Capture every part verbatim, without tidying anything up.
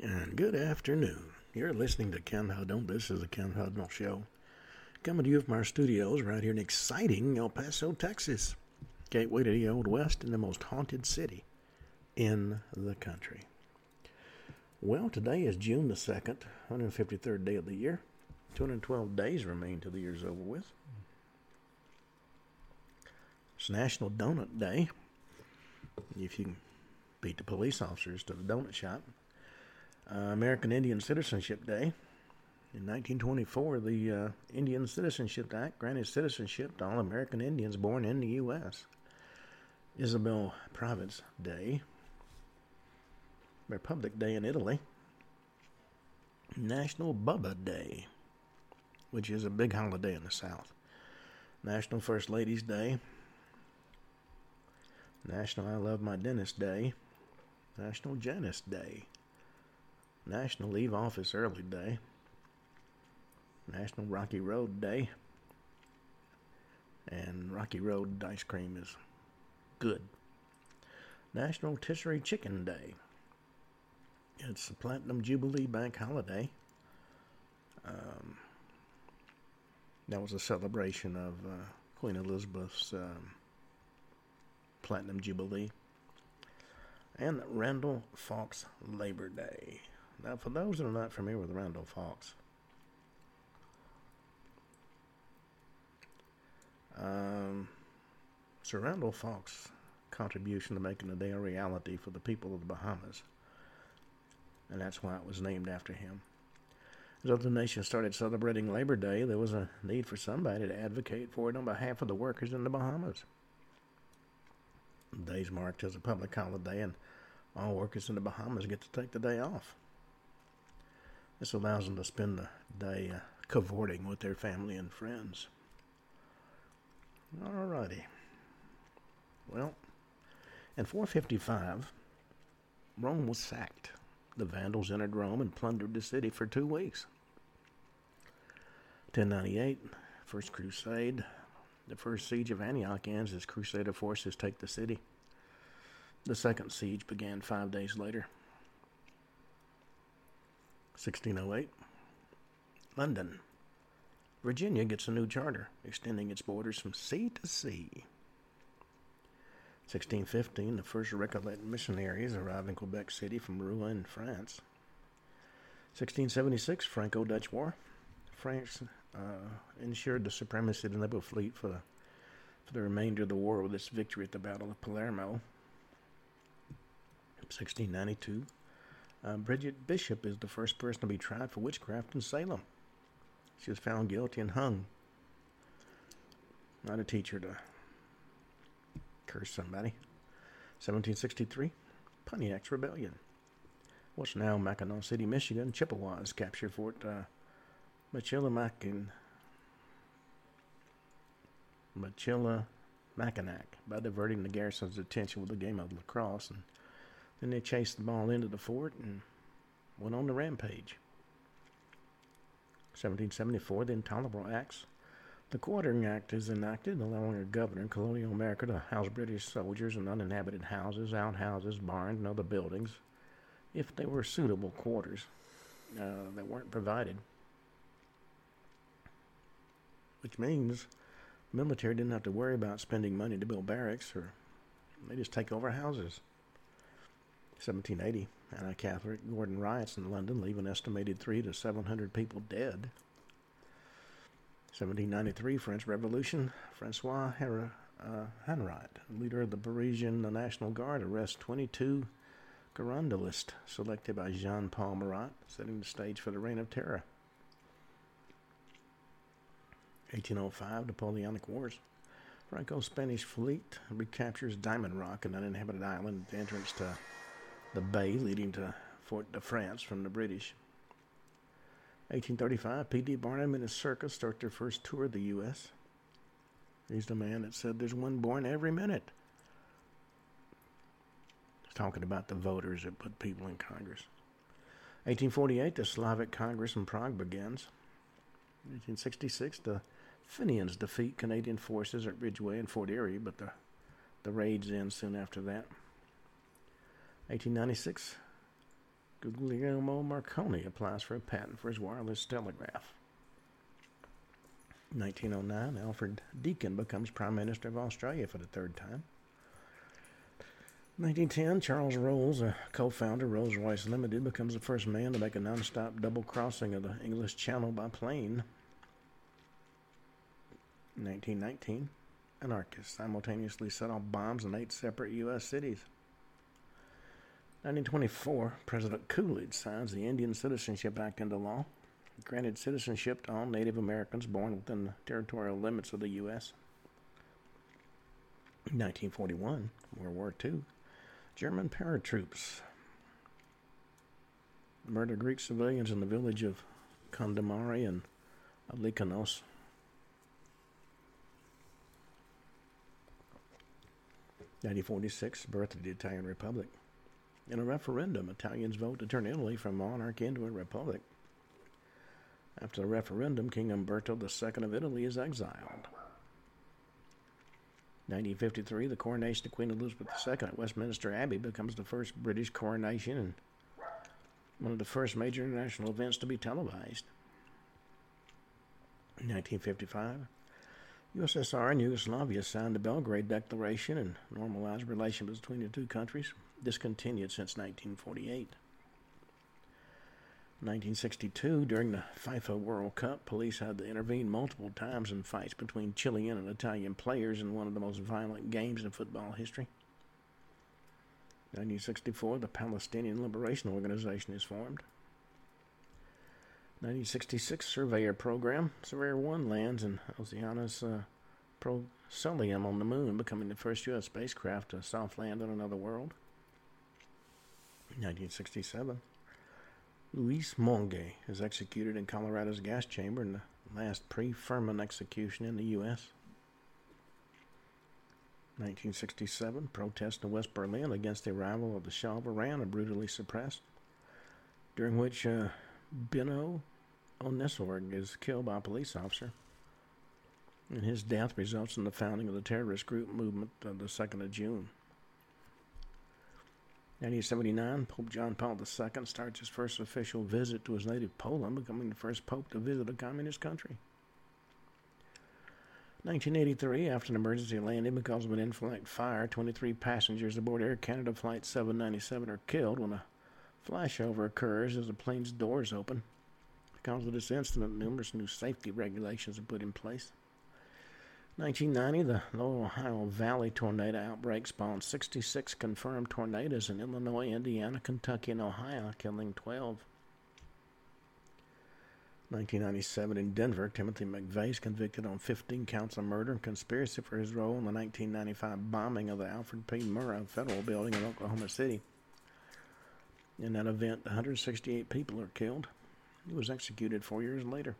And good afternoon. You're listening to Ken Hudnall. This is the Ken Hudnall Show, coming to you from our studios right here in exciting El Paso, Texas, gateway to the Old West and the most haunted city in the country. Well, today is June the second, one hundred fifty-third day of the year. two hundred twelve days remain till the year's over with. It's National Donut Day. If you can beat the police officers to the donut shop. Uh, American Indian Citizenship Day. In nineteen twenty-four, the uh, Indian Citizenship Act granted citizenship to all American Indians born in the U S Isabel Province Day. Republic Day in Italy. National Bubba Day, which is a big holiday in the South. National First Ladies Day. National I Love My Dentist Day. National Janice Day. National Leave Office Early Day. National Rocky Road Day. And Rocky Road ice cream is good. National Rotisserie Chicken Day. It's the Platinum Jubilee Bank Holiday. Um, that was a celebration of uh, Queen Elizabeth's um, Platinum Jubilee. And Randall Fawkes Labor Day. Now, for those that are not familiar with Randall Fawkes, um, Sir Randall Fawkes' contribution to making the day a reality for the people of the Bahamas, and that's why it was named after him. As other nations started celebrating Labor Day, there was a need for somebody to advocate for it on behalf of the workers in the Bahamas. The day's marked as a public holiday, and all workers in the Bahamas get to take the day off. This allows them to spend the day uh, cavorting with their family and friends. Alrighty. Well, in four fifty-five, Rome was sacked. The Vandals entered Rome and plundered the city for two weeks. ten ninety-eight, First Crusade. The first siege of Antioch ends as Crusader forces take the city. The second siege began five days later. sixteen oh eight, London. Virginia gets a new charter, extending its borders from sea to sea. sixteen fifteen, the first Recollet missionaries arrive in Quebec City from Rouen, France. sixteen seventy-six, Franco-Dutch War. France uh, ensured the supremacy of the naval fleet for the, for the remainder of the war with its victory at the Battle of Palermo. sixteen ninety-two, uh, Bridget Bishop is the first person to be tried for witchcraft in Salem. She was found guilty and hung. Not a teacher to curse somebody. seventeen sixty-three, Pontiac's Rebellion. What's now Mackinac City, Michigan, Chippewas capture Fort uh, Michilimackinac by diverting the garrison's attention with a game of lacrosse, and then they chased the ball into the fort and went on the rampage. seventeen seventy-four, the Intolerable Acts. The Quartering Act is enacted, allowing a governor in colonial America to house British soldiers in uninhabited houses, outhouses, barns, and other buildings if they were suitable quarters uh, that weren't provided. Which means the military didn't have to worry about spending money to build barracks, or they just take over houses. seventeen eighty, anti-Catholic Gordon riots in London leave an estimated three to seven hundred people dead. seventeen ninety-three, French Revolution. Francois Hanriot, uh, leader of the Parisian National Guard, arrests twenty-two Girondists selected by Jean-Paul Marat, setting the stage for the Reign of Terror. eighteen oh five, Napoleonic Wars. Franco-Spanish fleet recaptures Diamond Rock, an uninhabited island at the entrance to the bay leading to Fort de France from the British. eighteen thirty-five, P D Barnum and his circus start their first tour of the U S He's the man that said there's one born every minute. He's talking about the voters that put people in Congress. eighteen forty-eight, the Slavic Congress in Prague begins. eighteen sixty-six, the Fenians defeat Canadian forces at Ridgeway and Fort Erie, but the, the raids end soon after that. eighteen ninety-six, Guglielmo Marconi applies for a patent for his wireless telegraph. nineteen oh nine, Alfred Deakin becomes Prime Minister of Australia for the third time. nineteen ten, Charles Rolls, a co-founder of Rolls-Royce Limited, becomes the first man to make a non-stop double crossing of the English Channel by plane. nineteen nineteen, anarchists simultaneously set off bombs in eight separate U S cities. nineteen twenty-four, President Coolidge signs the Indian Citizenship Act into law. It granted citizenship to all Native Americans born within the territorial limits of the U S nineteen forty-one, World War Two, German paratroops murder Greek civilians in the village of Kondamari and Mykonos. nineteen forty-six, birth of the Italian Republic. In a referendum, Italians vote to turn Italy from monarchy into a republic. After the referendum, King Umberto the Second of Italy is exiled. nineteen fifty-three, the coronation of Queen Elizabeth the Second at Westminster Abbey becomes the first British coronation and one of the first major international events to be televised. nineteen fifty-five, U S S R and Yugoslavia signed the Belgrade Declaration and normalized relations between the two countries, discontinued since nineteen forty-eight. nineteen sixty-two, during the FIFA World Cup, police had to intervene multiple times in fights between Chilean and Italian players in one of the most violent games in football history. nineteen sixty-four, the Palestinian Liberation Organization is formed. nineteen sixty-six, Surveyor Program. Surveyor one lands in Oceanus uh, Procellium on the moon, becoming the first U S spacecraft to soft land on another world. nineteen sixty-seven, Luis Monge is executed in Colorado's gas chamber in the last pre-Furman execution in the U S nineteen sixty-seven, protests in West Berlin against the arrival of the Shah of Iran are brutally suppressed, during which uh, Benno Onesorg is killed by a police officer, and his death results in the founding of the terrorist group movement on the second of June. nineteen seventy-nine, Pope John Paul the Second starts his first official visit to his native Poland, becoming the first pope to visit a communist country. nineteen eighty-three, after an emergency landing because of an in-flight fire, twenty-three passengers aboard Air Canada Flight seven ninety-seven are killed when a flashover occurs as the plane's doors open. Because of this incident, numerous new safety regulations are put in place. nineteen ninety, the Lower Ohio Valley tornado outbreak spawned sixty-six confirmed tornadoes in Illinois, Indiana, Kentucky, and Ohio, killing twelve. nineteen ninety-seven, in Denver, Timothy McVeigh is convicted on fifteen counts of murder and conspiracy for his role in the nineteen ninety-five bombing of the Alfred P. Murrah Federal Building in Oklahoma City. In that event, one hundred sixty-eight people are killed. He was executed four years later.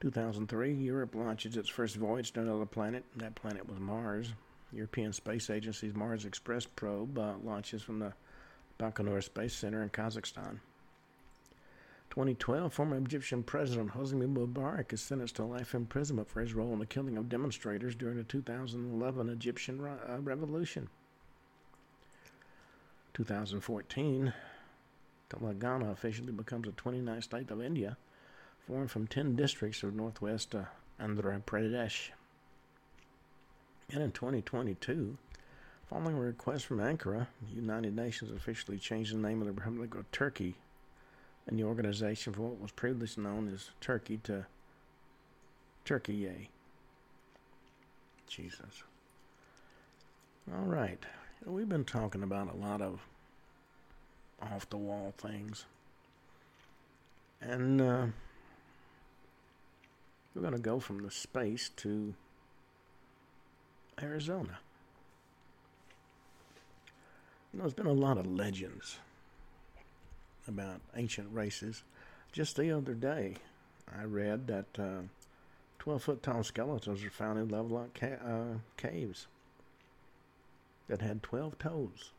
two thousand three, Europe launches its first voyage to another planet. That planet was Mars. European Space Agency's Mars Express probe uh, launches from the Baikonur Space Center in Kazakhstan. twenty twelve, former Egyptian President Hosni Mubarak is sentenced to life imprisonment for his role in the killing of demonstrators during the two thousand eleven Egyptian uh, Revolution. two thousand fourteen, Telangana officially becomes the twenty-ninth state of India, formed from ten districts of northwest uh, Andhra Pradesh. And in twenty twenty-two, following a request from Ankara, the United Nations officially changed the name of the Republic of Turkey and the organization for what was previously known as Turkey to Türkiye. Jesus. All right. We've been talking about a lot of off-the-wall things. And, uh... we're going to go from the space to Arizona. You know, there's been a lot of legends about ancient races. Just the other day, I read that twelve-foot-tall uh, skeletons are found in Lovelock ca- uh, caves that had twelve toes.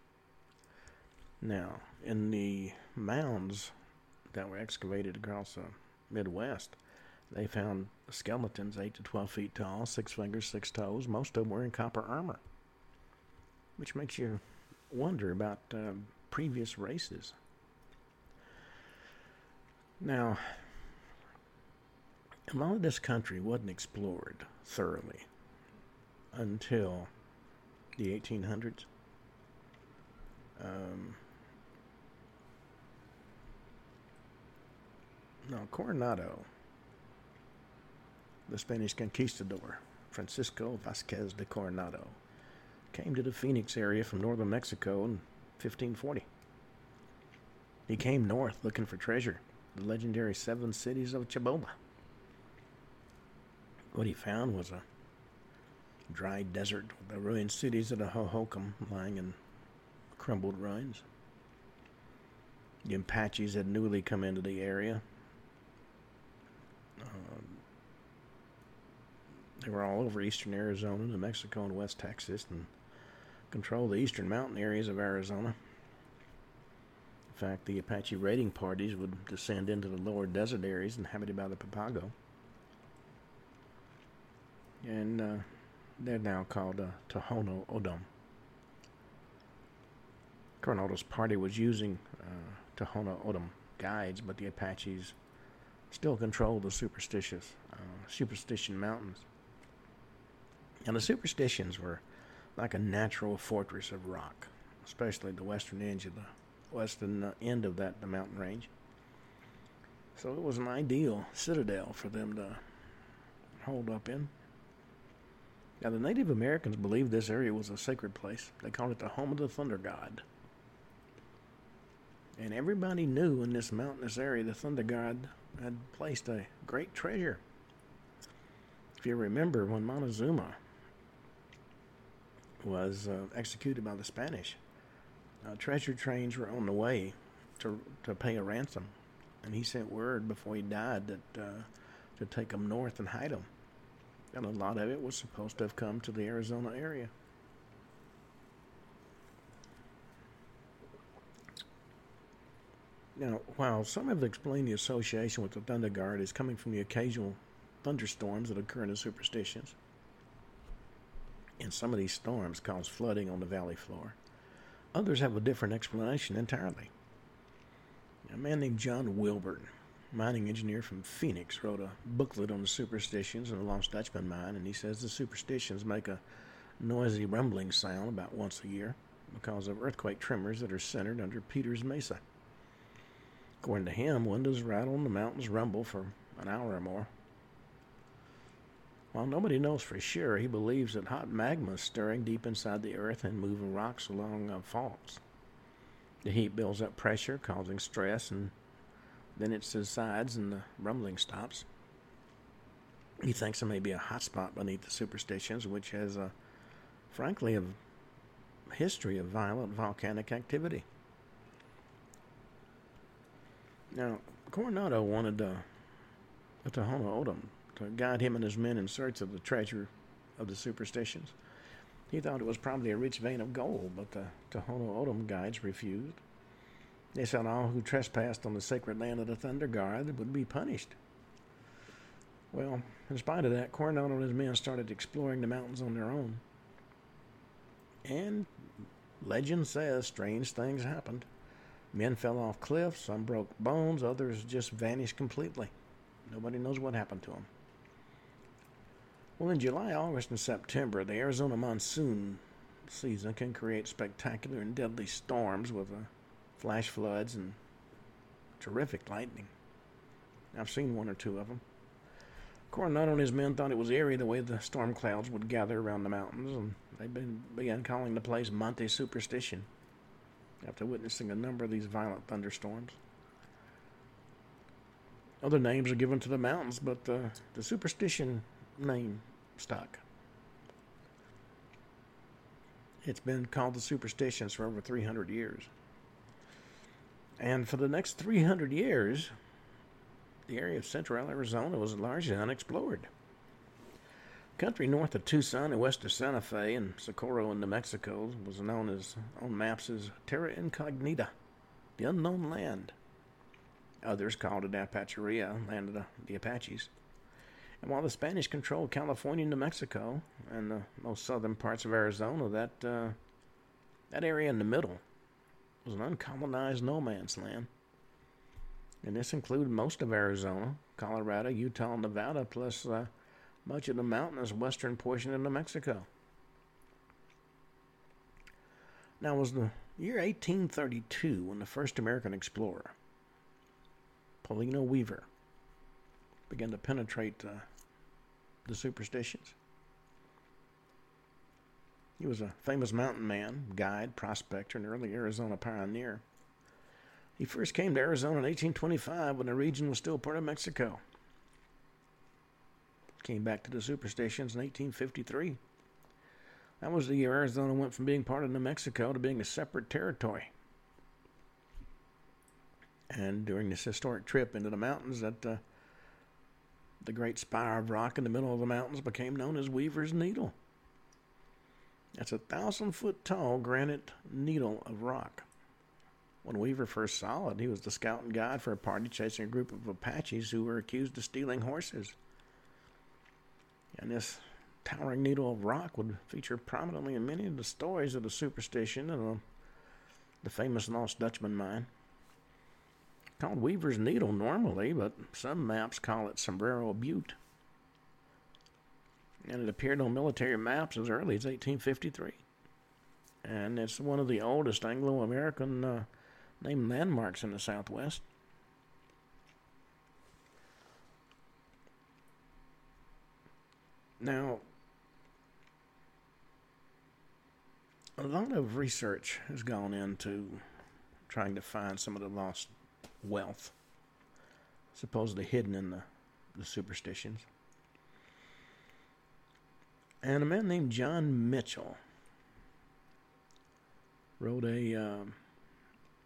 Now, in the mounds that were excavated across the Midwest, they found skeletons eight to twelve feet tall, six fingers, six toes. Most of them were in copper armor, which makes you wonder about uh, previous races. Now, a lot of this country wasn't explored thoroughly until the eighteen hundreds. Um, now, Coronado, the Spanish conquistador, Francisco Vasquez de Coronado, came to the Phoenix area from northern Mexico in fifteen forty. He came north looking for treasure, the legendary Seven Cities of Chibola. What he found was a dry desert with the ruined cities of the Hohokam lying in crumbled ruins. The Apaches had newly come into the area. Um, they were all over eastern Arizona, New Mexico, and West Texas, and controlled the eastern mountain areas of Arizona. In fact, the Apache raiding parties would descend into the lower desert areas inhabited by the Papago. And uh, they're now called uh, Tohono O'odham. Coronado's party was using uh, Tohono O'odham guides, but the Apaches still controlled the superstitious uh, Superstition Mountains. And the Superstitions were like a natural fortress of rock, especially the western edge of the western end of that the mountain range. So it was an ideal citadel for them to hold up in. Now, the Native Americans believed this area was a sacred place. They called it the home of the thunder god. And everybody knew in this mountainous area the thunder god had placed a great treasure. If you remember, when Montezuma was uh, executed by the Spanish, uh, treasure trains were on the way to to pay a ransom. And he sent word before he died that uh, to take them north and hide them. And a lot of it was supposed to have come to the Arizona area. Now, while some have explained the association with the Thunder Guard is coming from the occasional thunderstorms that occur in the superstitions, and some of these storms cause flooding on the valley floor, others have a different explanation entirely. A man named John Wilbert, mining engineer from Phoenix, wrote a booklet on the superstitions of the Lost Dutchman mine, and he says the superstitions make a noisy rumbling sound about once a year because of earthquake tremors that are centered under Peter's Mesa. According to him, windows rattle and the mountains rumble for an hour or more. While nobody knows for sure, he believes that hot magma is stirring deep inside the earth and moving rocks along uh, faults. The heat builds up pressure, causing stress, and then it subsides and the rumbling stops. He thinks there may be a hot spot beneath the superstitions, which has, a, frankly, a history of violent volcanic activity. Now, Coronado wanted uh, the Tohono O'odham to guide him and his men in search of the treasure of the superstitions. He thought it was probably a rich vein of gold, but the Tohono O'odham guides refused. They said all who trespassed on the sacred land of the Thunder God would be punished. Well, in spite of that, Coronado and his men started exploring the mountains on their own. And legend says strange things happened. Men fell off cliffs, some broke bones, others just vanished completely. Nobody knows what happened to them. Well, in July, August, and September, the Arizona monsoon season can create spectacular and deadly storms with a flash floods and terrific lightning. I've seen one or two of them. Coronado and his men thought it was eerie the way the storm clouds would gather around the mountains, and they began calling the place Monte Superstition after witnessing a number of these violent thunderstorms. Other names are given to the mountains, but uh, the superstition name stuck. It's been called the Superstitions for over three hundred years. And for the next three hundred years, the area of central Arizona was largely unexplored. Country north of Tucson and west of Santa Fe and Socorro in New Mexico was known as, on maps as Terra Incognita, the unknown land. Others called it Apacheria, land of the, the Apaches. And while the Spanish controlled California, New Mexico, and the most southern parts of Arizona, that uh, that area in the middle was an uncommonized no man's land. And this included most of Arizona, Colorado, Utah, and Nevada, plus uh, much of the mountainous western portion of New Mexico. Now, it was the year eighteen thirty-two when the first American explorer, Paulino Weaver, began to penetrate uh, the superstitions. He was a famous mountain man, guide, prospector, and early Arizona pioneer. He first came to Arizona in eighteen twenty-five when the region was still part of Mexico. Came back to the superstitions in eighteen fifty-three. That was the year Arizona went from being part of New Mexico to being a separate territory. And during this historic trip into the mountains, that uh, the great spire of rock in the middle of the mountains became known as Weaver's Needle. That's a thousand-foot-tall granite needle of rock. When Weaver first saw it, he was the scout and guide for a party chasing a group of Apaches who were accused of stealing horses. And this towering needle of rock would feature prominently in many of the stories of the superstition and the famous Lost Dutchman mine. Called Weaver's Needle normally, but some maps call it Sombrero Butte. And it appeared on military maps as early as eighteen fifty-three. And it's one of the oldest Anglo-American uh, named landmarks in the Southwest. Now, a lot of research has gone into trying to find some of the lost wealth supposedly hidden in the, the superstitions. And a man named John Mitchell wrote a uh,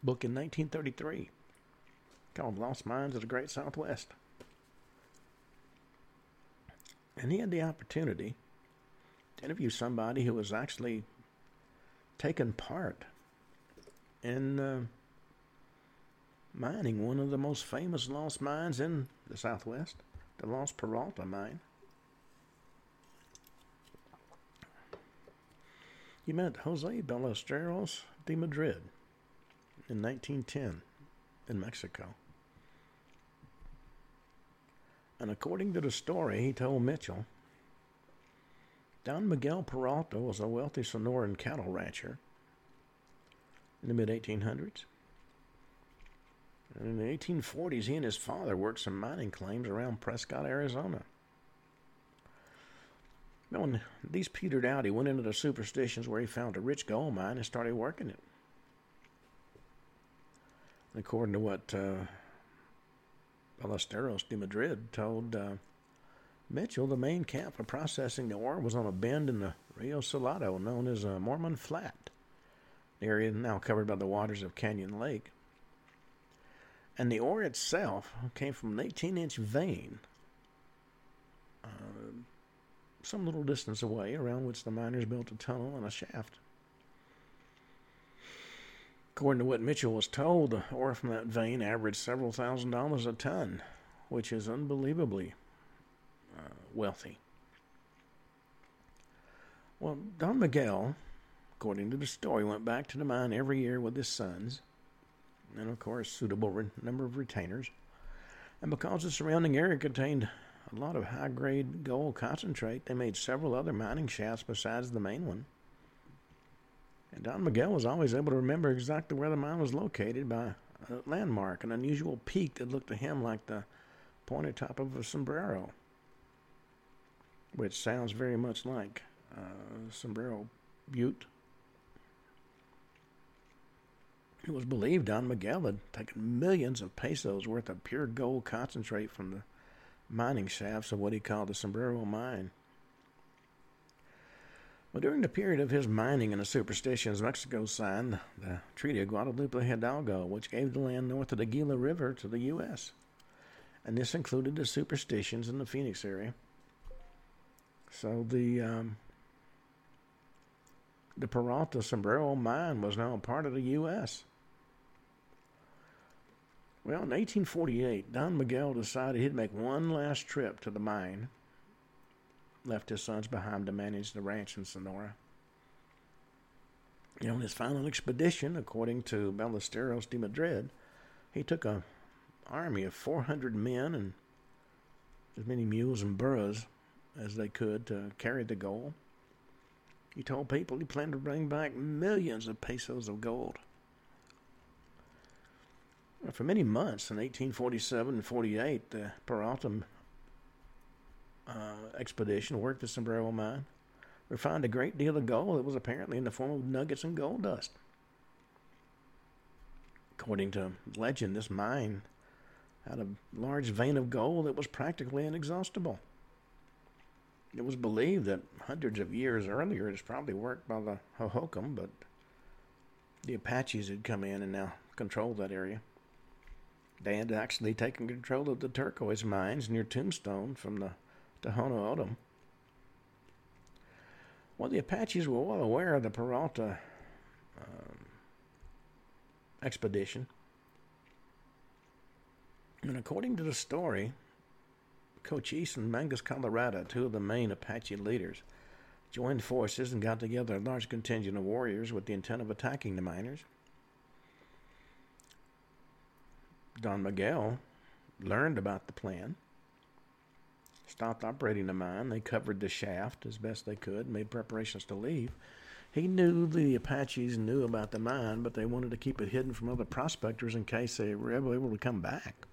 book in nineteen thirty-three called Lost Mines of the Great Southwest. And he had the opportunity to interview somebody who was actually taken part in uh, mining one of the most famous lost mines in the Southwest, the Lost Peralta mine. He met Jose Ballesteros de Madrid in nineteen ten in Mexico. And according to the story he told Mitchell, Don Miguel Peralta was a wealthy Sonoran cattle rancher in the mid eighteen hundreds. And in the eighteen forties, he and his father worked some mining claims around Prescott, Arizona. But when these petered out, he went into the superstitions where he found a rich gold mine and started working it. And according to what uh, Ballesteros de Madrid told uh, Mitchell, the main camp for processing the ore was on a bend in the Rio Salado, known as uh, Mormon Flat, the area now covered by the waters of Canyon Lake. And the ore itself came from an eighteen-inch vein uh, some little distance away, around which the miners built a tunnel and a shaft. According to what Mitchell was told, the ore from that vein averaged several thousand dollars a ton, which is unbelievably uh, wealthy. Well, Don Miguel, according to the story, went back to the mine every year with his sons, and of course suitable re- number of retainers, and because the surrounding area contained a lot of high-grade gold concentrate, they made several other mining shafts besides the main one. And Don Miguel was always able to remember exactly where the mine was located by a landmark, an unusual peak that looked to him like the pointed top of a sombrero, which sounds very much like uh, Sombrero Butte. It was believed Don Miguel had taken millions of pesos worth of pure gold concentrate from the mining shafts of what he called the Sombrero Mine. But during the period of his mining and the superstitions, Mexico signed the Treaty of Guadalupe Hidalgo, which gave the land north of the Gila River to the U S. And this included the superstitions in the Phoenix area. So the um, the Peralta Sombrero Mine was now a part of the U S. Well, in eighteen forty-eight, Don Miguel decided he'd make one last trip to the mine. Left his sons behind to manage the ranch in Sonora. And on his final expedition, according to Ballesteros de Madrid, he took an army of four hundred men and as many mules and burros as they could to carry the gold. He told people he planned to bring back millions of pesos of gold. For many months in eighteen forty-seven and forty-eight, the Peralta uh, expedition worked the Sombrero mine, refined a great deal of gold that was apparently in the form of nuggets and gold dust. According to legend, this mine had a large vein of gold that was practically inexhaustible. It was believed that hundreds of years earlier it was probably worked by the Hohokam, but the Apaches had come in and now controlled that area. They had actually taken control of the turquoise mines near Tombstone from the Tohono O'odham. Well, the Apaches were well aware of the Peralta um, expedition. And according to the story, Cochise and Mangus Colorado, two of the main Apache leaders, joined forces and got together a large contingent of warriors with the intent of attacking the miners. Don Miguel learned about the plan, stopped operating the mine. They covered the shaft as best they could, made preparations to leave. He knew the Apaches knew about the mine, but they wanted to keep it hidden from other prospectors in case they were ever able to come back.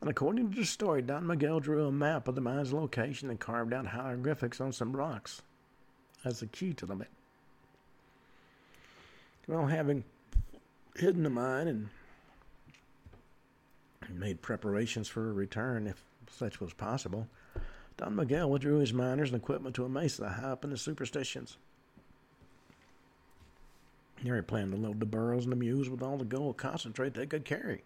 And according to the story, Don Miguel drew a map of the mine's location and carved out hieroglyphics on some rocks as a key to the mine. Well, having hidden the mine and made preparations for a return, if such was possible, Don Miguel withdrew his miners and equipment to a mesa high up in the superstitions. There he planned to load the burros and the mules with all the gold concentrate they could carry.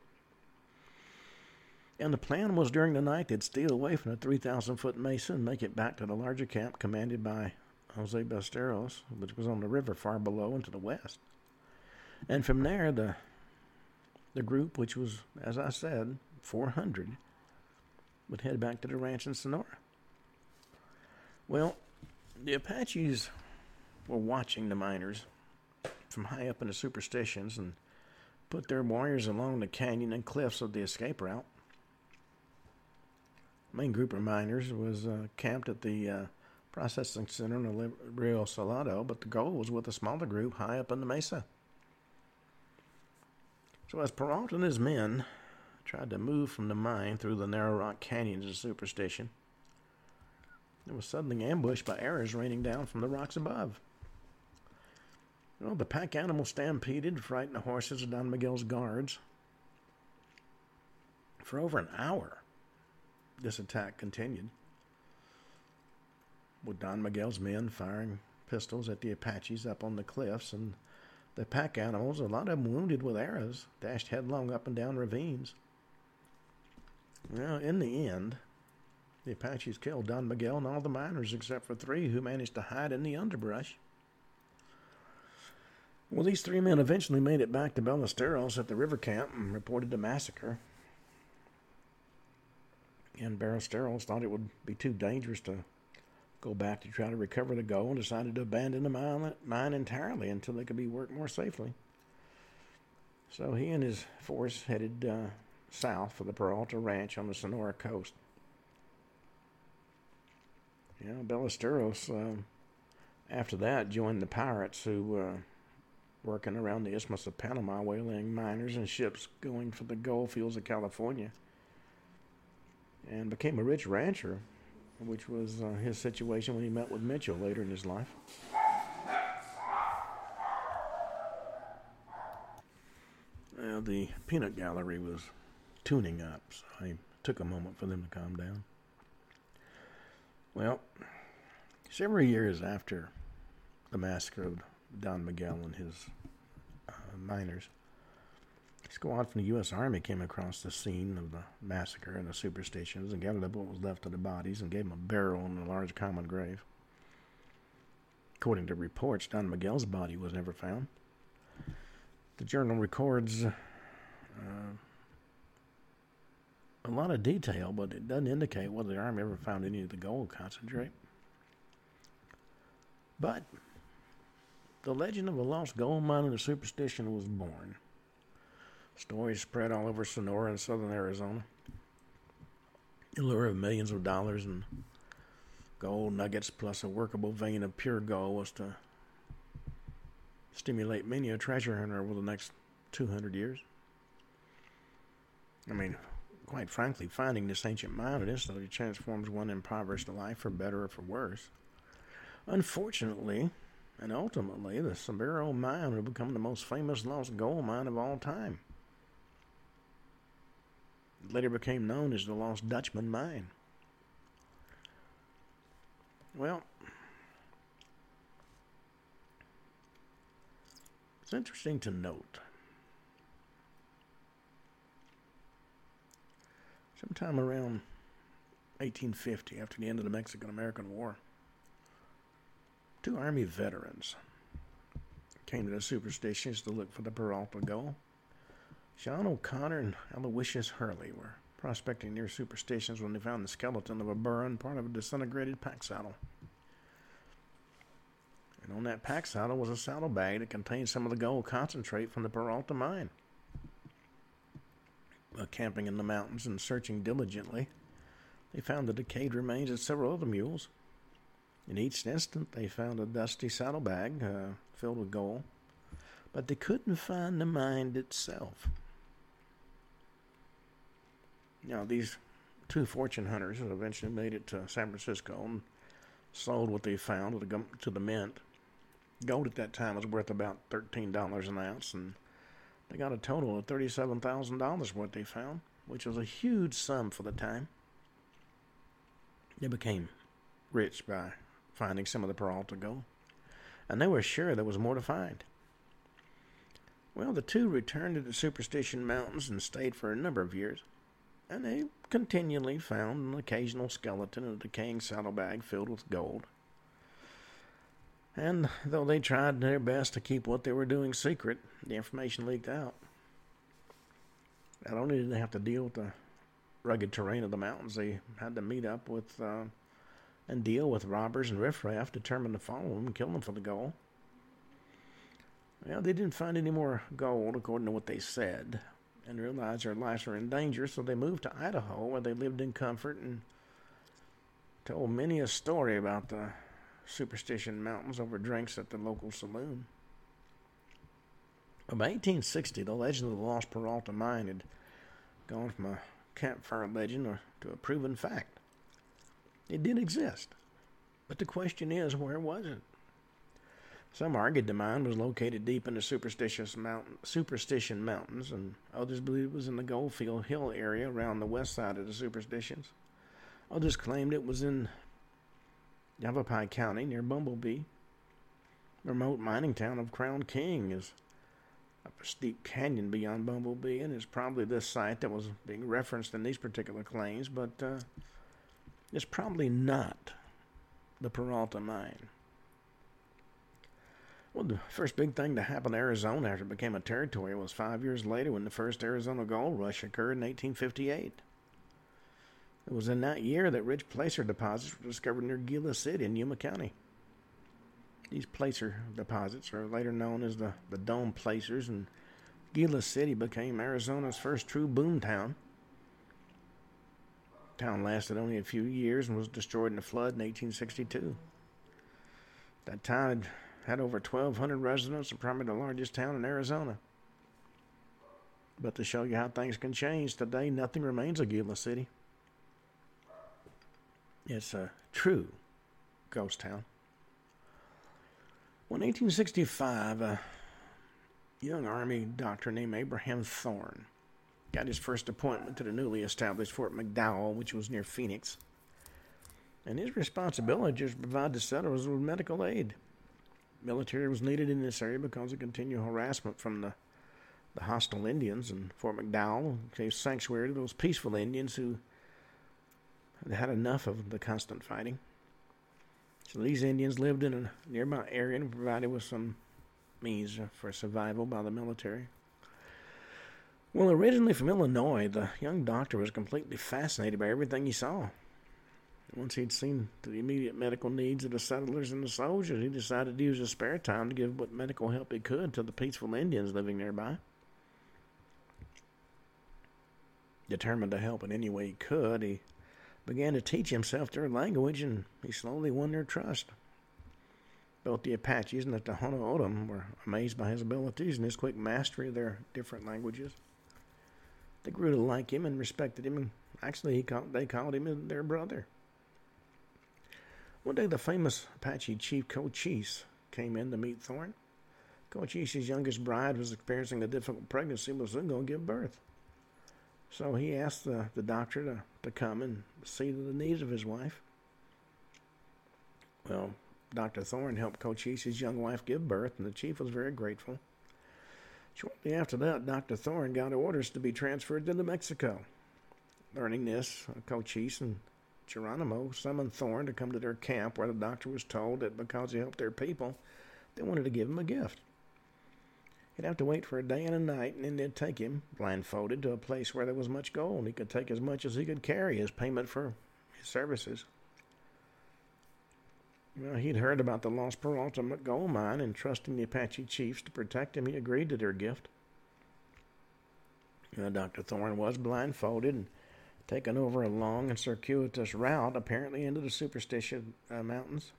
And the plan was during the night they'd steal away from the three thousand foot mesa and make it back to the larger camp commanded by Jose Ballesteros, which was on the river far below and to the west. And from there, the the group, which was, as I said, four hundred, would head back to the ranch in Sonora. Well, the Apaches were watching the miners from high up in the superstitions and put their warriors along the canyon and cliffs of the escape route. The main group of miners was uh, camped at the uh, processing center in the Rio Salado, but the goal was with a smaller group high up in the mesa. So as Peralta and his men tried to move from the mine through the narrow rock canyons of superstition, they were suddenly ambushed by arrows raining down from the rocks above. Well, the pack animal stampeded, frightened the horses of Don Miguel's guards. For over an hour, this attack continued, with Don Miguel's men firing pistols at the Apaches up on the cliffs, and the pack animals, a lot of them wounded with arrows, dashed headlong up and down ravines. Now, in the end, the Apaches killed Don Miguel and all the miners except for three who managed to hide in the underbrush. Well, these three men eventually made it back to Ballesteros at the river camp and reported the massacre. And Ballesteros thought it would be too dangerous to go back to try to recover the gold and decided to abandon the mine, mine entirely until they could be worked more safely. So he and his force headed uh, south for the Peralta Ranch on the Sonora coast. You know, Ballesteros, uh, after that, joined the pirates who were uh, working around the Isthmus of Panama, waylaying miners and ships going for the gold fields of California, and became a rich rancher, which was uh, his situation when he met with Mitchell later in his life. Uh, the peanut gallery was tuning up, so I took a moment for them to calm down. Well, several years after the massacre of Don Miguel and his uh, miners, a squad from the U S Army came across the scene of the massacre and the superstitions and gathered up what was left of the bodies and gave them a burial in a large common grave. According to reports, Don Miguel's body was never found. The journal records uh, a lot of detail, but it doesn't indicate whether the Army ever found any of the gold concentrate. But the legend of a lost gold mine and the superstition was born. Stories spread all over Sonora and southern Arizona. The lure of millions of dollars in gold nuggets plus a workable vein of pure gold was to stimulate many a treasure hunter over the next two hundred years. I mean, quite frankly, finding this ancient mine it instantly transforms one impoverished life for better or for worse. Unfortunately, and ultimately, the Sombrero Mine will become the most famous lost gold mine of all time. It later became known as the Lost Dutchman Mine. Well, it's interesting to note. Sometime around eighteen fifty, after the end of the Mexican-American War, two Army veterans came to the superstitions to look for the Peralta gold. Sean O'Connor and Aloysius Hurley were prospecting near superstitions when they found the skeleton of a burro and part of a disintegrated pack saddle. And on that pack saddle was a saddle bag that contained some of the gold concentrate from the Peralta mine. While camping in the mountains and searching diligently, they found the decayed remains of several other mules. In each instant, they found a dusty saddlebag uh, filled with gold, but they couldn't find the mine itself. Now, these two fortune hunters eventually made it to San Francisco and sold what they found to the, to the mint. Gold at that time was worth about thirteen dollars an ounce, and they got a total of thirty-seven thousand dollars what they found, which was a huge sum for the time. They became rich by finding some of the Peralta gold, and they were sure there was more to find. Well, the two returned to the Superstition Mountains and stayed for a number of years, and they continually found an occasional skeleton in a decaying saddlebag filled with gold. And though they tried their best to keep what they were doing secret, the information leaked out. Not only did they have to deal with the rugged terrain of the mountains, they had to meet up with uh, and deal with robbers and riffraff determined to follow them and kill them for the gold. Well, they didn't find any more gold, according to what they said, and realized their lives were in danger, so they moved to Idaho, where they lived in comfort and told many a story about the Superstition Mountains over drinks at the local saloon. By eighteen sixty, the legend of the Lost Peralta Mine had gone from a campfire legend to a proven fact. It did exist, but the question is, where was it? Some argued the mine was located deep in the superstitious mountain, Superstition Mountains, and others believed it was in the Goldfield Hill area around the west side of the Superstitions. Others claimed it was in Yavapai County near Bumblebee. The remote mining town of Crown King is up a steep canyon beyond Bumblebee, and it's probably this site that was being referenced in these particular claims, but uh, it's probably not the Peralta mine. Well, the first big thing to happen to Arizona after it became a territory was five years later when the first Arizona gold rush occurred in eighteen fifty-eight. It was in that year that rich placer deposits were discovered near Gila City in Yuma County. These placer deposits are later known as the, the Dome Placers, and Gila City became Arizona's first true boom town. Town lasted only a few years and was destroyed in a flood in eighteen sixty-two. That town had over twelve hundred residents and probably the largest town in Arizona. But to show you how things can change, today nothing remains of Gila City. It's a true ghost town. Well, in eighteen sixty-five, a young army doctor named Abraham Thorne got his first appointment to the newly established Fort McDowell, which was near Phoenix. And his responsibility was to provide the settlers with medical aid. Military was needed in this area because of continued harassment from the, the hostile Indians, and Fort McDowell gave sanctuary to those peaceful Indians who had enough of the constant fighting. So these Indians lived in a nearby area and provided with some means for survival by the military. Well, originally from Illinois, the young doctor was completely fascinated by everything he saw. Once he'd seen to the immediate medical needs of the settlers and the soldiers, he decided to use his spare time to give what medical help he could to the peaceful Indians living nearby. Determined to help in any way he could, he began to teach himself their language, and he slowly won their trust. Both the Apaches and the Tohono O'odham were amazed by his abilities and his quick mastery of their different languages. They grew to like him and respected him, and actually he called, they called him their brother. One day the famous Apache chief Cochise came in to meet Thorne. Cochise's youngest bride was experiencing a difficult pregnancy and was soon going to give birth. So he asked the, the doctor to, to come and see to the needs of his wife. Well, Doctor Thorne helped Cochise's young wife give birth, and the chief was very grateful. Shortly after that, Doctor Thorne got orders to be transferred to New Mexico. Learning this, Cochise and Geronimo summoned Thorne to come to their camp, where the doctor was told that because he helped their people, they wanted to give him a gift. He'd have to wait for a day and a night, and then they'd take him, blindfolded, to a place where there was much gold. He could take as much as he could carry as payment for his services. Well, he'd heard about the Las Peralta gold mine, and trusting the Apache chiefs to protect him, he agreed to their gift. Now, Doctor Thorne was blindfolded and taken over a long and circuitous route, apparently into the Superstitious uh, Mountains.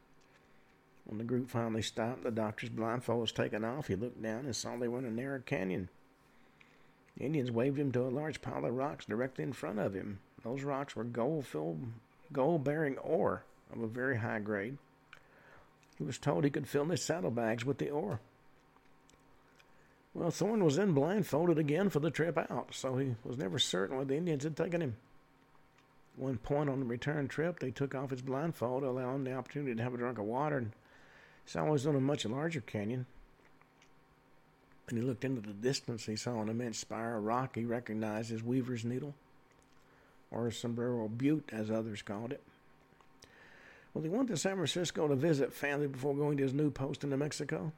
When the group finally stopped, the doctor's blindfold was taken off. He looked down and saw they were in a narrow canyon. The Indians waved him to a large pile of rocks directly in front of him. Those rocks were gold-filled, gold-bearing ore of a very high grade. He was told he could fill his saddlebags with the ore. Well, Thorne was then blindfolded again for the trip out, so he was never certain where the Indians had taken him. At one point on the return trip, they took off his blindfold, allowing him the opportunity to have a drink of water, and saw he was in a much larger canyon. When he looked into the distance, he saw an immense spire of rock he recognized as Weaver's Needle, or Sombrero Butte, as others called it. Well, he went to San Francisco to visit family before going to his new post in New Mexico.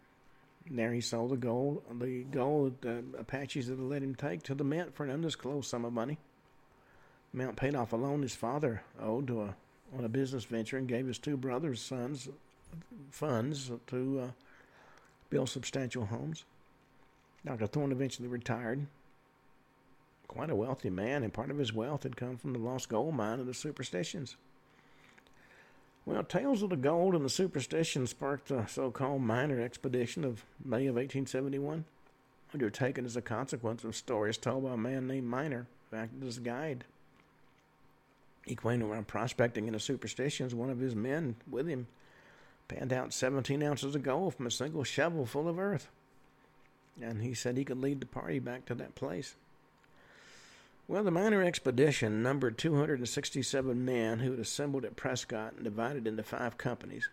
There he sold the gold, the gold that the Apaches had let him take to the Mint for an undisclosed sum of money. The Mint paid off a loan his father owed to a, on a business venture and gave his two brothers' sons funds to uh, build substantial homes. Doctor Thorne eventually retired. Quite a wealthy man, and part of his wealth had come from the lost gold mine and the superstitions. Well, tales of the gold and the superstition sparked the so-called Miner Expedition of May of eighteen seventy-one, undertaken as a consequence of stories told by a man named Miner, who acted as a guide. He claimed that while prospecting in the superstitions, one of his men with him panned out seventeen ounces of gold from a single shovel full of earth, and he said he could lead the party back to that place. Well, the Miner Expedition numbered two hundred sixty-seven men who had assembled at Prescott and divided into five companies.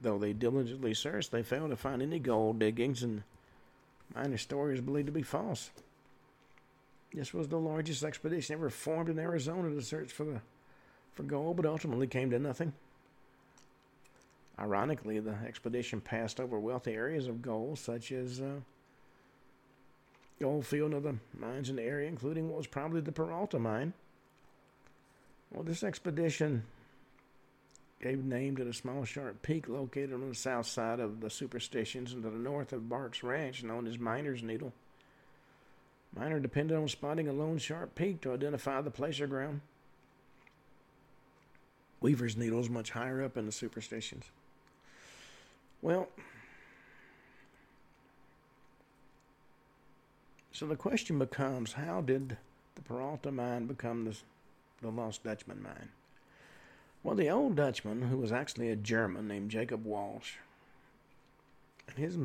Though they diligently searched, they failed to find any gold diggings, and miner stories believed to be false. This was the largest expedition ever formed in Arizona to search for the for gold, but ultimately came to nothing. Ironically, the expedition passed over wealthy areas of gold, such as Uh, goldfield of the mines in the area, including what was probably the Peralta mine. Well, this expedition gave name to the small sharp peak located on the south side of the Superstitions and to the north of Bark's Ranch, known as Miner's Needle. Miner depended on spotting a lone sharp peak to identify the place or ground. Weaver's Needle is much higher up in the Superstitions. Well, so the question becomes, how did the Peralta mine become the, the Lost Dutchman mine? Well, the old Dutchman, who was actually a German named Jacob Walsh, and his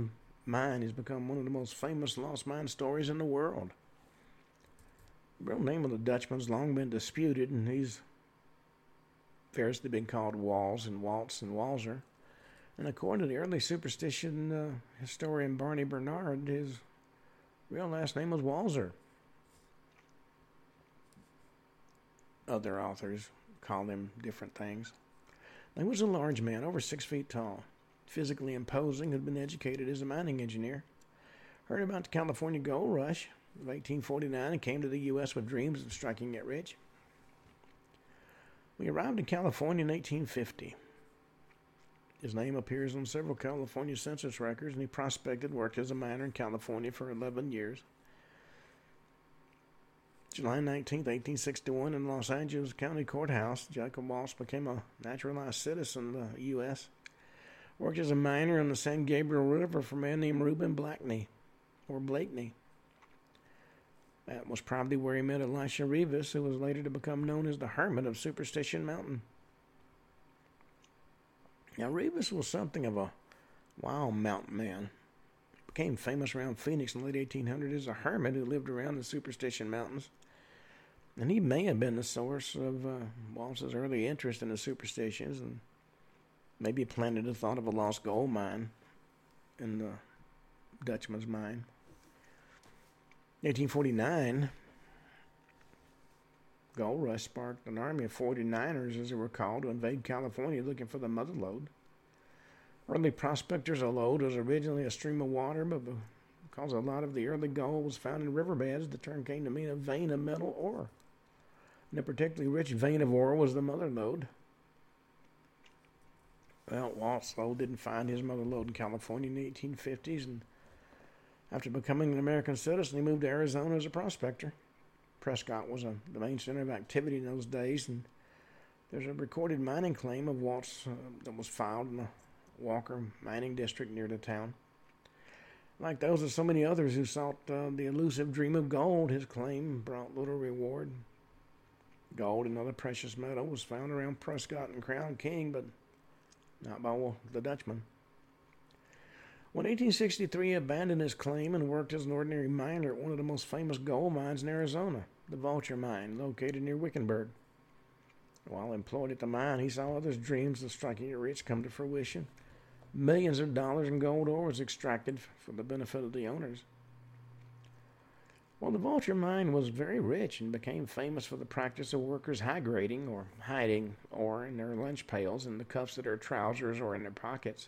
mine has become one of the most famous lost mine stories in the world. The real name of the Dutchman's long been disputed, and he's variously been called Walls and Waltz and Walzer. And according to the early superstition uh, historian Barney Bernard, his real last name was Walzer. Other authors call him different things. He was a large man, over six feet tall, physically imposing, had been educated as a mining engineer. Heard about the California Gold Rush of eighteen forty-nine and came to the U S with dreams of striking it rich. We arrived in California in eighteen fifty. His name appears on several California census records, and he prospected, worked as a miner in California for eleven years. July nineteenth, eighteen sixty-one, in Los Angeles County Courthouse, Jacob Walsh became a naturalized citizen of the U S Worked as a miner on the San Gabriel River for a man named Reuben Blakeney, or Blakeney. That was probably where he met Elisha Rivas, who was later to become known as the Hermit of Superstition Mountain. Now, Rivas was something of a wild mountain man. He became famous around Phoenix in the late eighteen hundreds as a hermit who lived around the Superstition Mountains. And he may have been the source of uh, Walsh's early interest in the superstitions, and maybe planted the thought of a lost gold mine in the Dutchman's mind. eighteen forty-nine, gold rush sparked an army of forty-niners, as they were called, to invade California looking for the mother lode. Early prospectors, a lode was originally a stream of water, but because a lot of the early gold was found in riverbeds, the term came to mean a vein of metal ore. And a particularly rich vein of ore was the mother lode. Well, Walsh Lode didn't find his mother lode in California in the eighteen fifties, and after becoming an American citizen, he moved to Arizona as a prospector. Prescott was a, the main center of activity in those days, and there's a recorded mining claim of Walsh uh, that was filed in the Walker Mining District near the town. Like those of so many others who sought uh, the elusive dream of gold, his claim brought little reward. Gold and other precious metal was found around Prescott and Crown King, but not by the Dutchman. Well, in eighteen sixty-three, he abandoned his claim and worked as an ordinary miner at one of the most famous gold mines in Arizona, the Vulture Mine, located near Wickenburg. While employed at the mine, he saw others' dreams of striking it rich come to fruition. Millions of dollars in gold ore was extracted for the benefit of the owners. Well, the Vulture Mine was very rich and became famous for the practice of workers high-grading or hiding ore in their lunch pails, in the cuffs of their trousers, or in their pockets.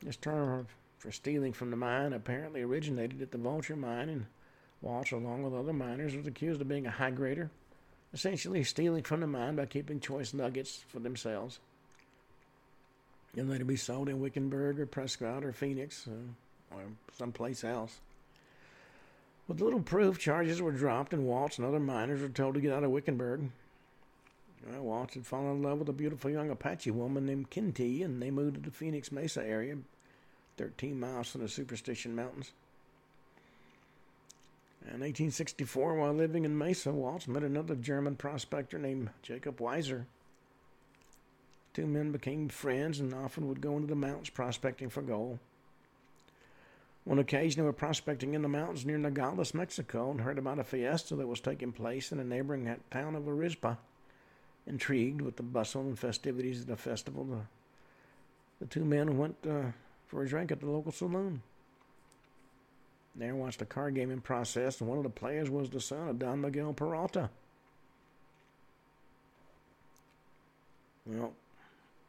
This term for stealing from the mine apparently originated at the Vulture Mine, and Walsh, along with other miners, was accused of being a high-grader, essentially stealing from the mine by keeping choice nuggets for themselves, and later be sold in Wickenburg or Prescott or Phoenix or, or someplace else. With little proof, charges were dropped, and Walsh and other miners were told to get out of Wickenburg. Well, Walsh had fallen in love with a beautiful young Apache woman named Kinty, and they moved to the Phoenix Mesa area, thirteen miles from the Superstition Mountains. In eighteen sixty-four, while living in Mesa, Walsh met another German prospector named Jacob Weiser. The two men became friends and often would go into the mountains prospecting for gold. On occasion, they were prospecting in the mountains near Nogales, Mexico, and heard about a fiesta that was taking place in a neighboring town of Arizpa. Intrigued with the bustle and festivities of the festival, the, the two men went uh, for a drink at the local saloon. There watched a card game in process, and one of the players was the son of Don Miguel Peralta. Well,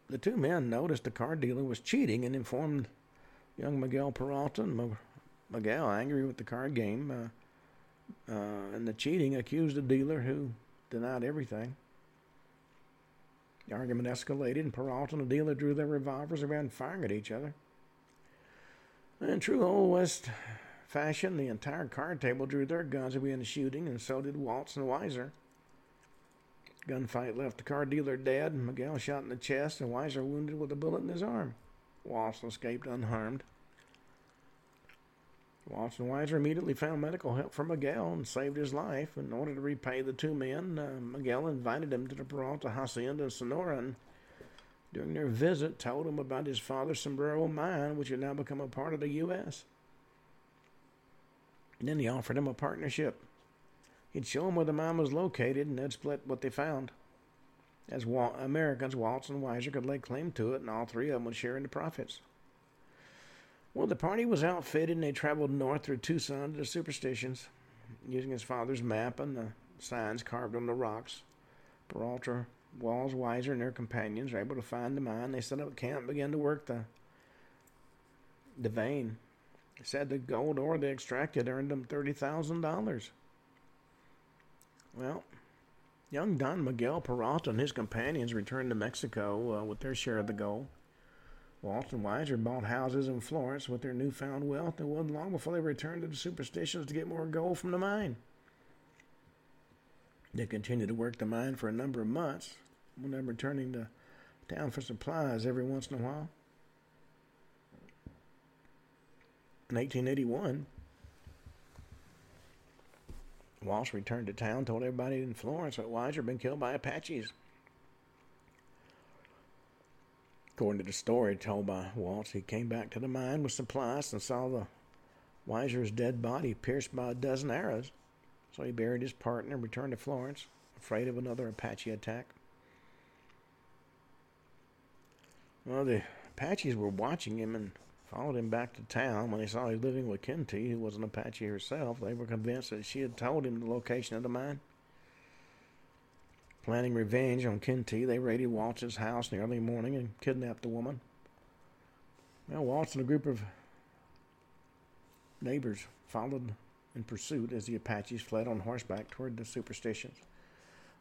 the two men noticed the card dealer was cheating and informed young Miguel Peralta, and Miguel, angry with the card game uh, uh, and the cheating, accused the dealer, who denied everything. The argument escalated, and Peralta and the dealer drew their revolvers around, firing at each other. In true Old West fashion, the entire card table drew their guns and began shooting, and so did Walsh and Weiser. Gunfight left the card dealer dead, and Miguel shot in the chest, and Weiser wounded with a bullet in his arm. Walsh escaped unharmed. Walsh and Weiser immediately found medical help for Miguel and saved his life. In order to repay the two men, uh, Miguel invited him to the Peralta Hacienda in Sonora, and during their visit told him about his father's Sombrero mine, which had now become a part of the U S And then he offered him a partnership. He'd show him where the mine was located, and they'd split what they found. As Wal- Americans, Walsh and Weiser could lay claim to it, and all three of them would share in the profits. Well, the party was outfitted, and they traveled north through Tucson to the Superstitions, using his father's map and the signs carved on the rocks. Peralta, Walsh, Weiser, and their companions were able to find the mine. They set up camp and began to work the, the vein. They said the gold ore they extracted earned them thirty thousand dollars. Well, Young Don Miguel Peralta and his companions returned to Mexico uh, with their share of the gold. Walt and Weiser bought houses in Florence with their newfound wealth, and it wasn't long before they returned to the superstitions to get more gold from the mine. They continued to work the mine for a number of months, when they were returning to town for supplies every once in a while. In eighteen eighty-one, Walsh returned to town, told everybody in Florence that Weiser had been killed by Apaches. According to the story told by Walsh, he came back to the mine with supplies and saw the Weiser's dead body pierced by a dozen arrows. So he buried his partner and returned to Florence, afraid of another Apache attack. Well, the Apaches were watching him and followed him back to town. When they saw he was living with Kinty, who was an Apache herself, they were convinced that she had told him the location of the mine. Planning revenge on Kinty, they raided Waltz's house in the early morning and kidnapped the woman. Now, Waltz and a group of neighbors followed in pursuit as the Apaches fled on horseback toward the superstitions.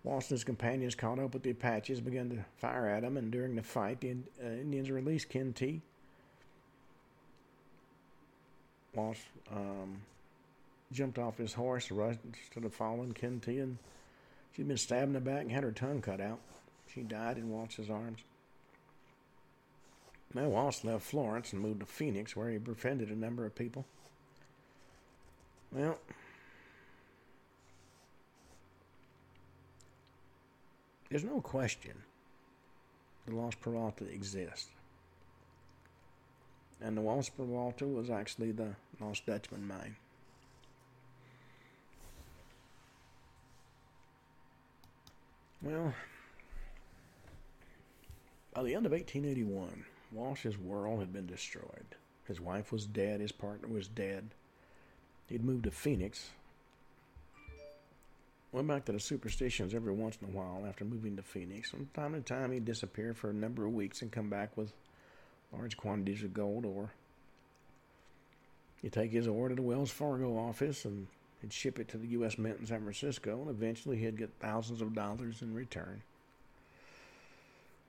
Waltz and his companions caught up with the Apaches, began to fire at them, and during the fight, the uh, Indians released Kinty. Waltz um, jumped off his horse, rushed to the fallen Kinty, and she'd been stabbed in the back and had her tongue cut out. She died in Waltz's arms. Now Waltz left Florence and moved to Phoenix, where he befriended a number of people. Well, there's no question the Los Peralta exists. And the Los Peralta was actually the Lost Dutchman mine. Well, by the end of eighteen eighty-one, Walsh's world had been destroyed. His wife was dead. His partner was dead. He'd moved to Phoenix. Went back to the superstitions every once in a while after moving to Phoenix. From time to time, he'd disappear for a number of weeks and come back with large quantities of gold ore. He'd take his ore to the Wells Fargo office and he'd ship it to the U S Mint in San Francisco, and eventually he'd get thousands of dollars in return.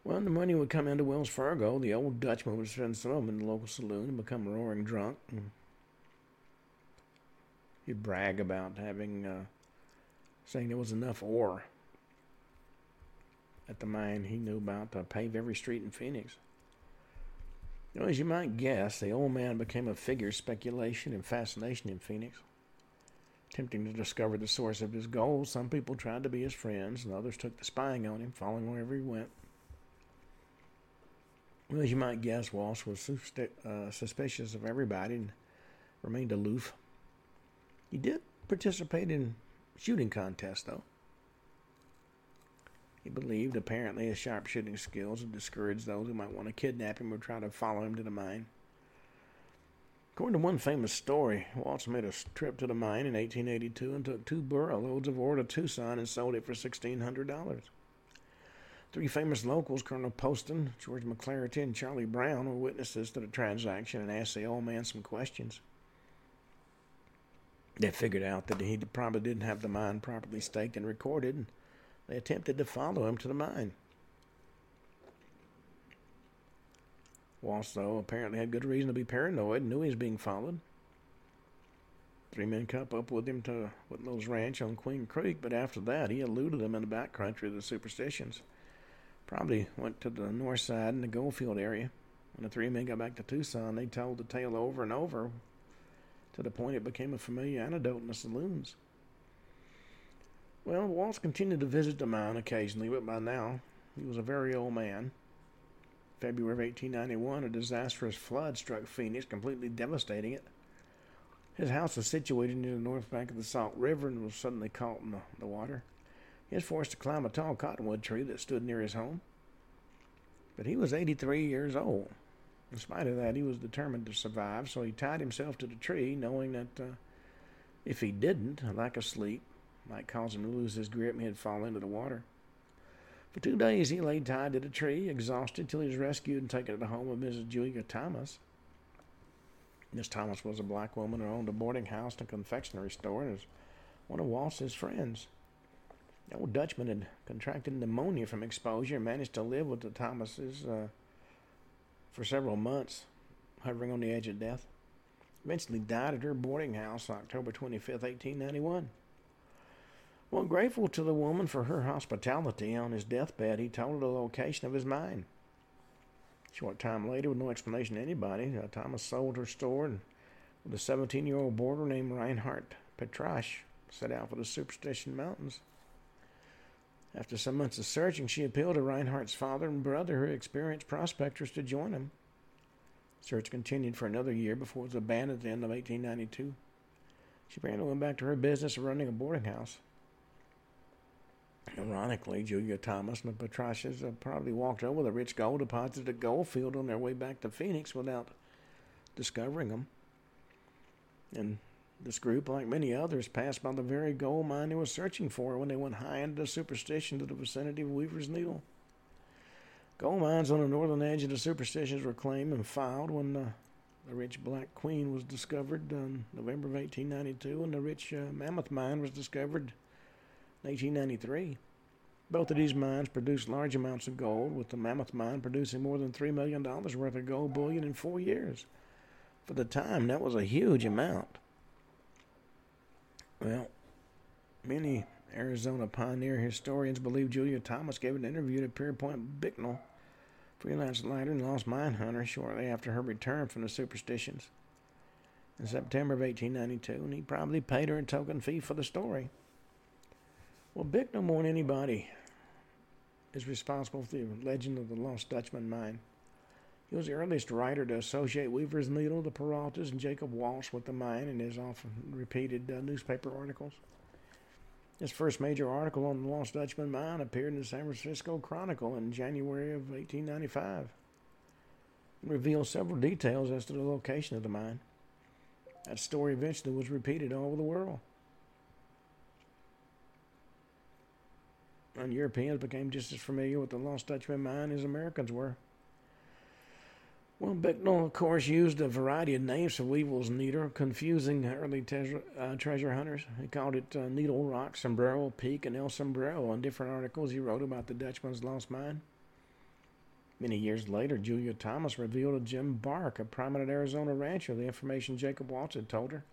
When the money would come into Wells Fargo, the old Dutchman would spend some of it in the local saloon and become roaring drunk. And he'd brag about having, uh, saying there was enough ore at the mine he knew about to pave every street in Phoenix. You know, as you might guess, the old man became a figure of speculation and fascination in Phoenix. Attempting to discover the source of his gold, some people tried to be his friends, and others took to spying on him, following wherever he went. Well, as you might guess, Walsh was uh, suspicious of everybody and remained aloof. He did participate in shooting contests, though. He believed, apparently, his sharpshooting skills had discouraged those who might want to kidnap him or try to follow him to the mine. According to one famous story, Waltz made a trip to the mine in eighteen eighty-two and took two burro loads of ore to Tucson and sold it for sixteen hundred dollars. Three famous locals, Colonel Poston, George McClarity, and Charlie Brown, were witnesses to the transaction and asked the old man some questions. They figured out that he probably didn't have the mine properly staked and recorded, and they attempted to follow him to the mine. Walsh, though, apparently had good reason to be paranoid and knew he was being followed. Three men caught up with him to Whitlow's ranch on Queen Creek, but after that he eluded them in the back country of the superstitions. Probably went to the north side in the Goldfield area. When the three men got back to Tucson, they told the tale over and over to the point it became a familiar anecdote in the saloons. Well, Walsh continued to visit the mine occasionally, but by now he was a very old man. February of eighteen ninety-one, a disastrous flood struck Phoenix, completely devastating it. His house was situated near the north bank of the Salt River and was suddenly caught in the, the water. He was forced to climb a tall cottonwood tree that stood near his home. But he was eighty-three years old. In spite of that, he was determined to survive, so he tied himself to the tree, knowing that uh, if he didn't, a lack of sleep might cause him to lose his grip and he'd fall into the water. For two days, he lay tied to the tree, exhausted, till he was rescued and taken to the home of Missus Julia Thomas. Miss Thomas was a black woman who owned a boarding house and a confectionery store and was one of Walsh's friends. The old Dutchman had contracted pneumonia from exposure and managed to live with the Thomases uh, for several months, hovering on the edge of death. Eventually died at her boarding house October twenty-fifth, eighteen ninety-one. Well, grateful to the woman for her hospitality, on his deathbed he told her the location of his mine. A short time later, with no explanation to anybody, uh, Thomas sold her store, and with a seventeen-year-old boarder named Reinhard Petrasch set out for the Superstition Mountains. After some months of searching, she appealed to Reinhardt's father and brother, who experienced prospectors, to join him. Search continued for another year before it was abandoned at the end of eighteen ninety-two. She apparently went back to her business of running a boarding house. Ironically, Julia Thomas and the Petrasches probably walked over the rich gold deposits at the gold field on their way back to Phoenix without discovering them. And this group, like many others, passed by the very gold mine they were searching for when they went high into Superstition to the vicinity of Weaver's Needle. Gold mines on the northern edge of the Superstitions were claimed and filed when uh, the rich Black Queen was discovered in November of eighteen ninety-two, and the rich uh, Mammoth Mine was discovered in eighteen ninety-three. Both of these mines produced large amounts of gold, with the Mammoth Mine producing more than three million dollars worth of gold bullion in four years. For the time, that was a huge amount. Well, many Arizona pioneer historians believe Julia Thomas gave an interview to Pierpont Bicknell, freelance lighter and lost mine hunter, shortly after her return from the Superstitions in September of eighteen ninety-two, and he probably paid her a token fee for the story. Well, Bicknell, more than anybody, is responsible for the legend of the Lost Dutchman mine. He was the earliest writer to associate Weaver's Needle, the Peraltas, and Jacob Walsh with the mine in his often repeated uh, newspaper articles. His first major article on the Lost Dutchman mine appeared in the San Francisco Chronicle in January of eighteen ninety-five and revealed several details as to the location of the mine. That story eventually was repeated all over the world, and Europeans became just as familiar with the Lost Dutchman mine as Americans were. Well, Bicknell, of course, used a variety of names for Weaver's Needle, confusing early te- uh, treasure hunters. He called it uh, Needle Rock, Sombrero Peak, and El Sombrero. In different articles he wrote about the Dutchman's lost mine. Many years later, Julia Thomas revealed to Jim Bark, a prominent Arizona rancher, the information Jacob Waltz had told her.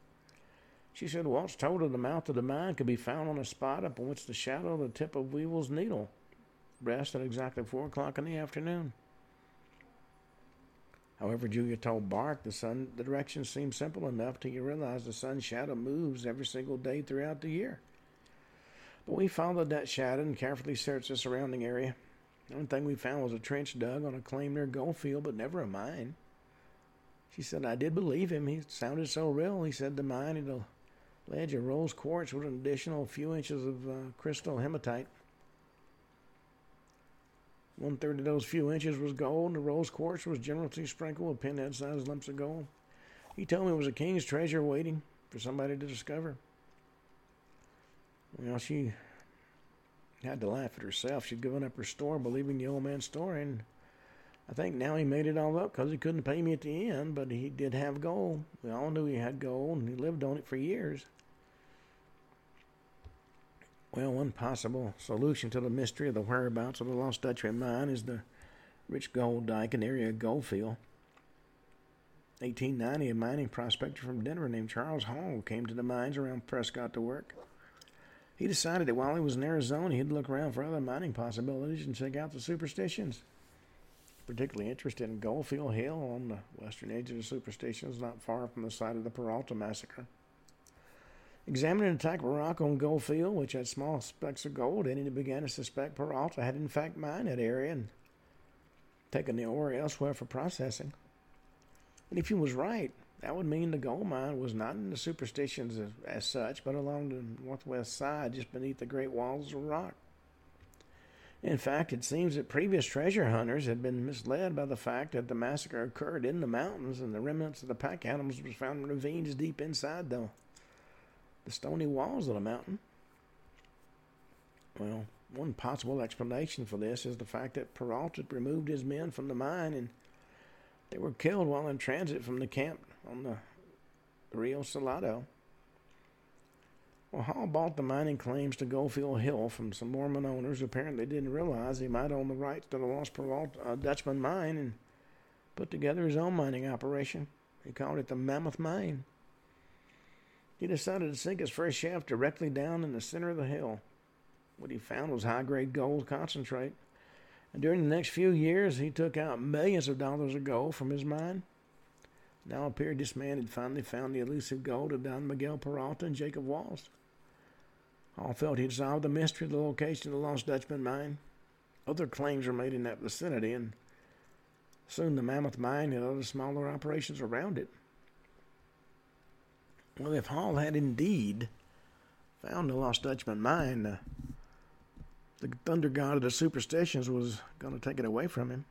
She said Waltz told her the mouth of the mine could be found on a spot upon which the shadow of the tip of Weaver's Needle rests at exactly four o'clock in the afternoon. However, Julia told Bark the sun the direction seemed simple enough till you realize the sun's shadow moves every single day throughout the year. But we followed that shadow and carefully searched the surrounding area. The only thing we found was a trench dug on a claim near Goldfield, but never a mine. She said, I did believe him. He sounded so real. He said the mine had a ledge of rose quartz with an additional few inches of uh, crystal hematite. One-third of those few inches was gold, and the rose quartz was generally sprinkled with pinhead-sized lumps of gold. He told me it was a king's treasure waiting for somebody to discover. Well, she had to laugh at herself. She'd given up her store, believing the old man's story, and I think now he made it all up because he couldn't pay me at the end, but he did have gold. We all knew he had gold, and he lived on it for years. Well, one possible solution to the mystery of the whereabouts of the Lost Dutchman mine is the rich gold dike in the area of Goldfield. eighteen ninety, a mining prospector from Denver named Charles Hall came to the mines around Prescott to work. He decided that while he was in Arizona, he'd look around for other mining possibilities and check out the Superstitions. Particularly interested in Goldfield Hill on the western edge of the Superstitions, not far from the site of the Peralta Massacre. Examining an attack of rock on Goldfield, which had small specks of gold in it, he began to suspect Peralta had in fact mined that area and taken the ore elsewhere for processing. And if he was right, that would mean the gold mine was not in the Superstitions as, as such, but along the northwest side, just beneath the great walls of rock. In fact, it seems that previous treasure hunters had been misled by the fact that the massacre occurred in the mountains, and the remnants of the pack animals were found in ravines deep inside though. the stony walls of the mountain. Well, one possible explanation for this is the fact that Peralta removed his men from the mine, and they were killed while in transit from the camp on the Rio Salado. Well, how bought the mining claims to Goldfield Hill from some Mormon owners who apparently didn't realize he might own the rights to the Lost uh, Dutchman mine, and put together his own mining operation. He called it the Mammoth Mine. He decided to sink his first shaft directly down in the center of the hill. What he found was high-grade gold concentrate. And during the next few years, he took out millions of dollars of gold from his mine. Now appeared this man had finally found the elusive gold of Don Miguel Peralta and Jacob Walls. All felt he had solved the mystery of the location of the Lost Dutchman mine. Other claims were made in that vicinity, and soon the Mammoth Mine and other smaller operations around it. Well, if Hall had indeed found the Lost Dutchman mine, uh, the thunder god of the superstitions was going to take it away from him.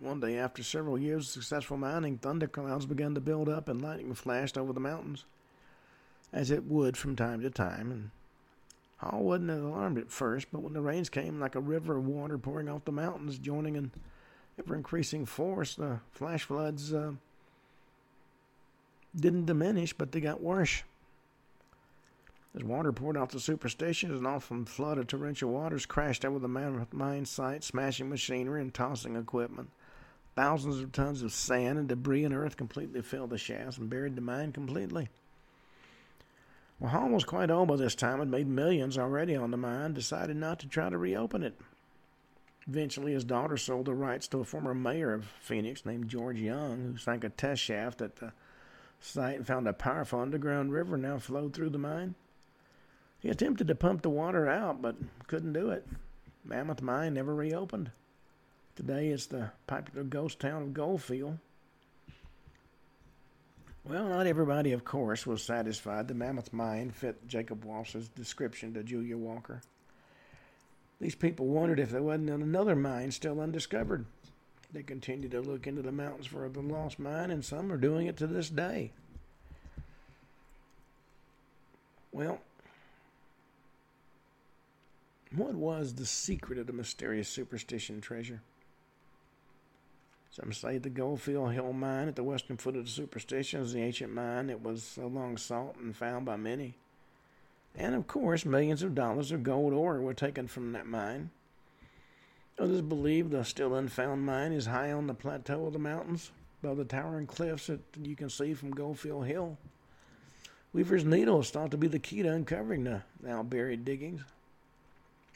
One day, after several years of successful mining, thunderclouds began to build up and lightning flashed over the mountains, as it would from time to time. And Hall wasn't alarmed at first, but when the rains came like a river of water pouring off the mountains, joining in ever-increasing force, the flash floods uh, didn't diminish, but they got worse. As water poured off the superstitions, an awful flood of torrential waters crashed over the mine site, smashing machinery and tossing equipment. Thousands of tons of sand and debris and earth completely filled the shafts and buried the mine completely. Well, Hall was quite old by this time and made millions already on the mine, decided not to try to reopen it. Eventually, his daughter sold the rights to a former mayor of Phoenix named George Young, who sank a test shaft at the site and found a powerful underground river now flowed through the mine. He attempted to pump the water out, but couldn't do it. Mammoth Mine never reopened. Today, it's the popular ghost town of Goldfield. Well, not everybody, of course, was satisfied the Mammoth Mine fit Jacob Walsh's description to Julia Walker. These people wondered if there wasn't another mine still undiscovered. They continued to look into the mountains for the lost mine, and some are doing it to this day. Well, what was the secret of the mysterious superstition treasure? Some say the Goldfield Hill mine at the western foot of the superstition is the ancient mine that was so long sought and found by many. And, of course, millions of dollars of gold ore were taken from that mine. Others believe the still unfound mine is high on the plateau of the mountains, above the towering cliffs that you can see from Goldfield Hill. Weaver's Needle is thought to be the key to uncovering the now-buried diggings.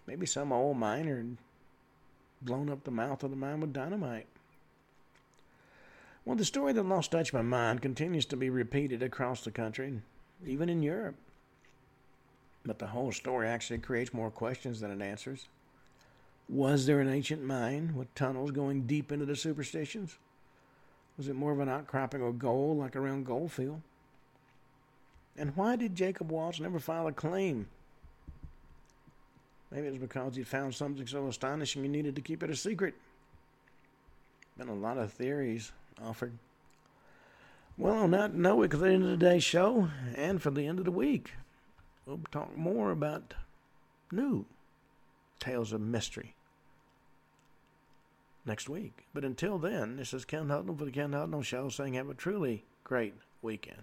Maybe some old miner had blown up the mouth of the mine with dynamite. Well, the story of the Lost Dutchman mine continues to be repeated across the country, even in Europe. But the whole story actually creates more questions than it answers. Was there an ancient mine with tunnels going deep into the superstitions? Was it more of an outcropping of gold like around Goldfield? And why did Jacob Walsh never file a claim? Maybe it was because he found something so astonishing he needed to keep it a secret. Been a lot of theories offered. Well, on that note, it's the end of today's show, and for the end of the week, we'll talk more about new tales of mystery next week. But until then, this is Ken Hudnall for the Ken Hudnall Show, saying have a truly great weekend.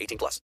eighteen plus.